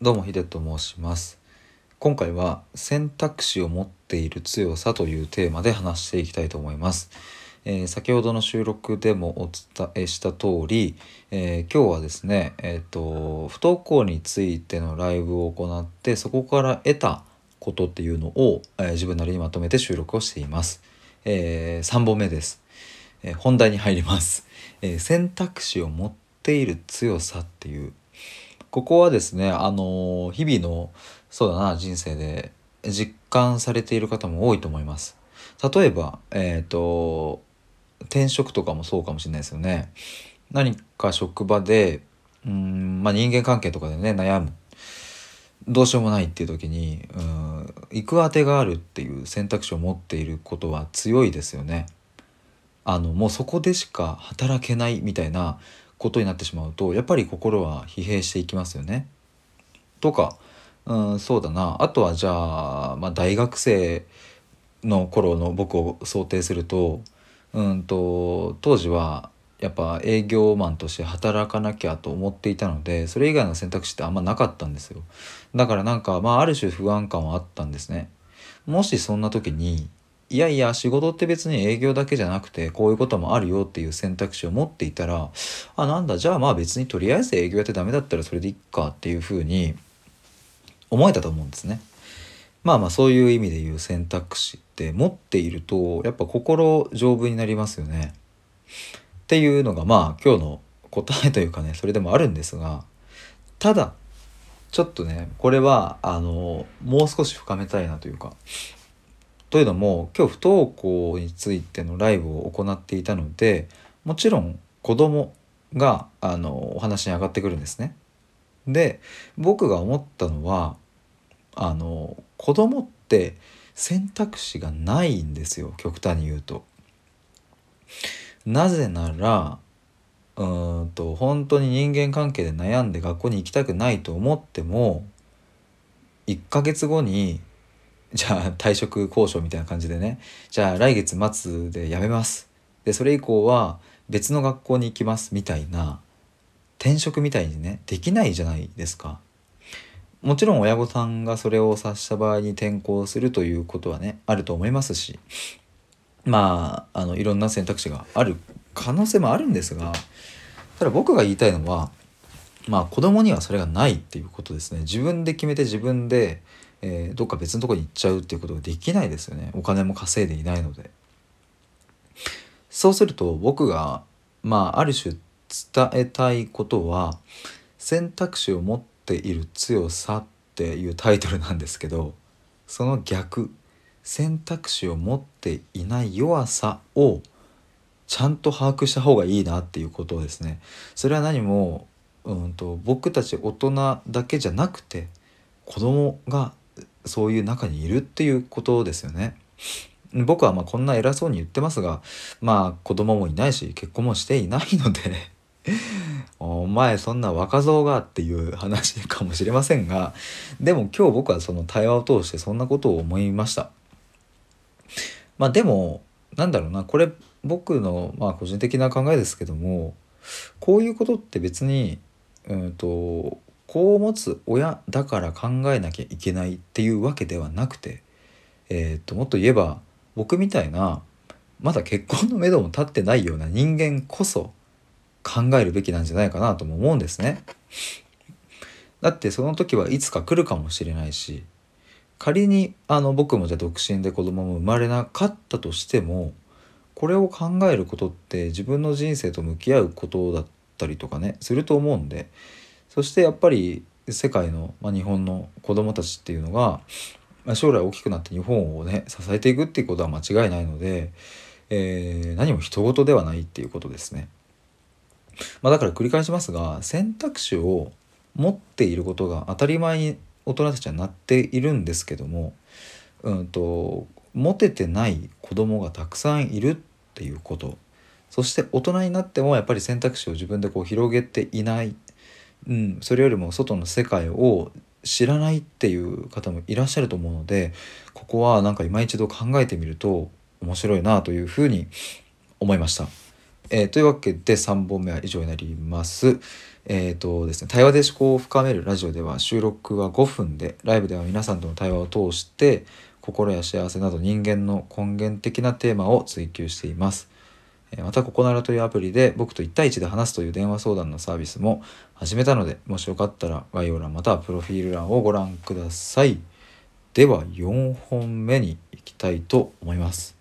どうもヒデと申します。今回は選択肢を持っている強さというテーマで話していきたいと思います。先ほどの収録でもお伝えした通り、今日はですね、不登校についてのライブを行って、そこから得たことっていうのを、自分なりにまとめて収録をしています。3本目です。本題に入ります。選択肢を持っている強さっていう、ここはですね、日々の人生で実感されている方も多いと思います。例えば、転職とかもそうかもしれないですよね。何か職場で人間関係とかでね、悩む、どうしようもないっていう時に行く当てがあるっていう選択肢を持っていることは強いですよね。もうそこでしか働けないみたいなことになってしまうと、やっぱり心は疲弊していきますよね。とか、あとはじゃあ、大学生の頃の僕を想定すると、当時はやっぱ営業マンとして働かなきゃと思っていたので、それ以外の選択肢ってあんまなかったんですよ。だからある種不安感はあったんですね。もしそんな時に、いやいや仕事って別に営業だけじゃなくてこういうこともあるよっていう選択肢を持っていたら、別にとりあえず営業やってダメだったらそれでいっかっていうふうに思えたと思うんですね。そういう意味でいう選択肢って持っていると、やっぱ心丈夫になりますよねっていうのが今日の答えというかね、それでもあるんですが、ただちょっとね、これはもう少し深めたいなというか、というのも今日不登校についてのライブを行っていたので、もちろん子供がお話に上がってくるんですね。で、僕が思ったのは子供って選択肢がないんですよ、極端に言うと。なぜなら本当に人間関係で悩んで学校に行きたくないと思っても、1ヶ月後にじゃあ退職交渉みたいな感じでね、じゃあ来月末で辞めます、でそれ以降は別の学校に行きますみたいな、転職みたいにねできないじゃないですか。もちろん親御さんがそれを察した場合に転校するということはねあると思いますし、いろんな選択肢がある可能性もあるんですが、ただ僕が言いたいのは子供にはそれがないっていうことですね。自分で決めて自分でどっか別のところに行っちゃうっていうことができないですよね。お金も稼いでいないので。そうすると僕がある種伝えたいことは、選択肢を持っている強さっていうタイトルなんですけど、その逆、選択肢を持っていない弱さをちゃんと把握した方がいいなっていうことをですね。それは何も僕たち大人だけじゃなくて子供がそういう中にいるっていうことですよね。僕はこんな偉そうに言ってますが、子供もいないし結婚もしていないのでお前そんな若造がっていう話かもしれませんが、でも今日僕はその対話を通してそんなことを思いました。でもこれ僕の個人的な考えですけども、こういうことって別に子を持つ親だから考えなきゃいけないっていうわけではなくて、もっと言えば僕みたいなまだ結婚の目処も立ってないような人間こそ考えるべきなんじゃないかなとも思うんですね。だってその時はいつか来るかもしれないし、仮に僕もじゃあ独身で子供も生まれなかったとしても、これを考えることって自分の人生と向き合うことだったりとかねすると思うんで、そしてやっぱり世界の、日本の子どもたちっていうのが、将来大きくなって日本をね支えていくっていうことは間違いないので、何も人事ではないっていうことですね。だから繰り返しますが、選択肢を持っていることが当たり前に大人たちはなっているんですけども、持ててない子どもがたくさんいるっていうこと、そして大人になってもやっぱり選択肢を自分で広げていない、それよりも外の世界を知らないっていう方もいらっしゃると思うので、ここは今一度考えてみると面白いなというふうに思いました。というわけで3本目は以上になります。ですね、対話で思考を深めるラジオでは収録は5分で、ライブでは皆さんとの対話を通して心や幸せなど人間の根源的なテーマを追求しています。またココナラというアプリで僕と1対1で話すという電話相談のサービスも始めたので、もしよかったら概要欄またはプロフィール欄をご覧ください。では4本目に行きたいと思います。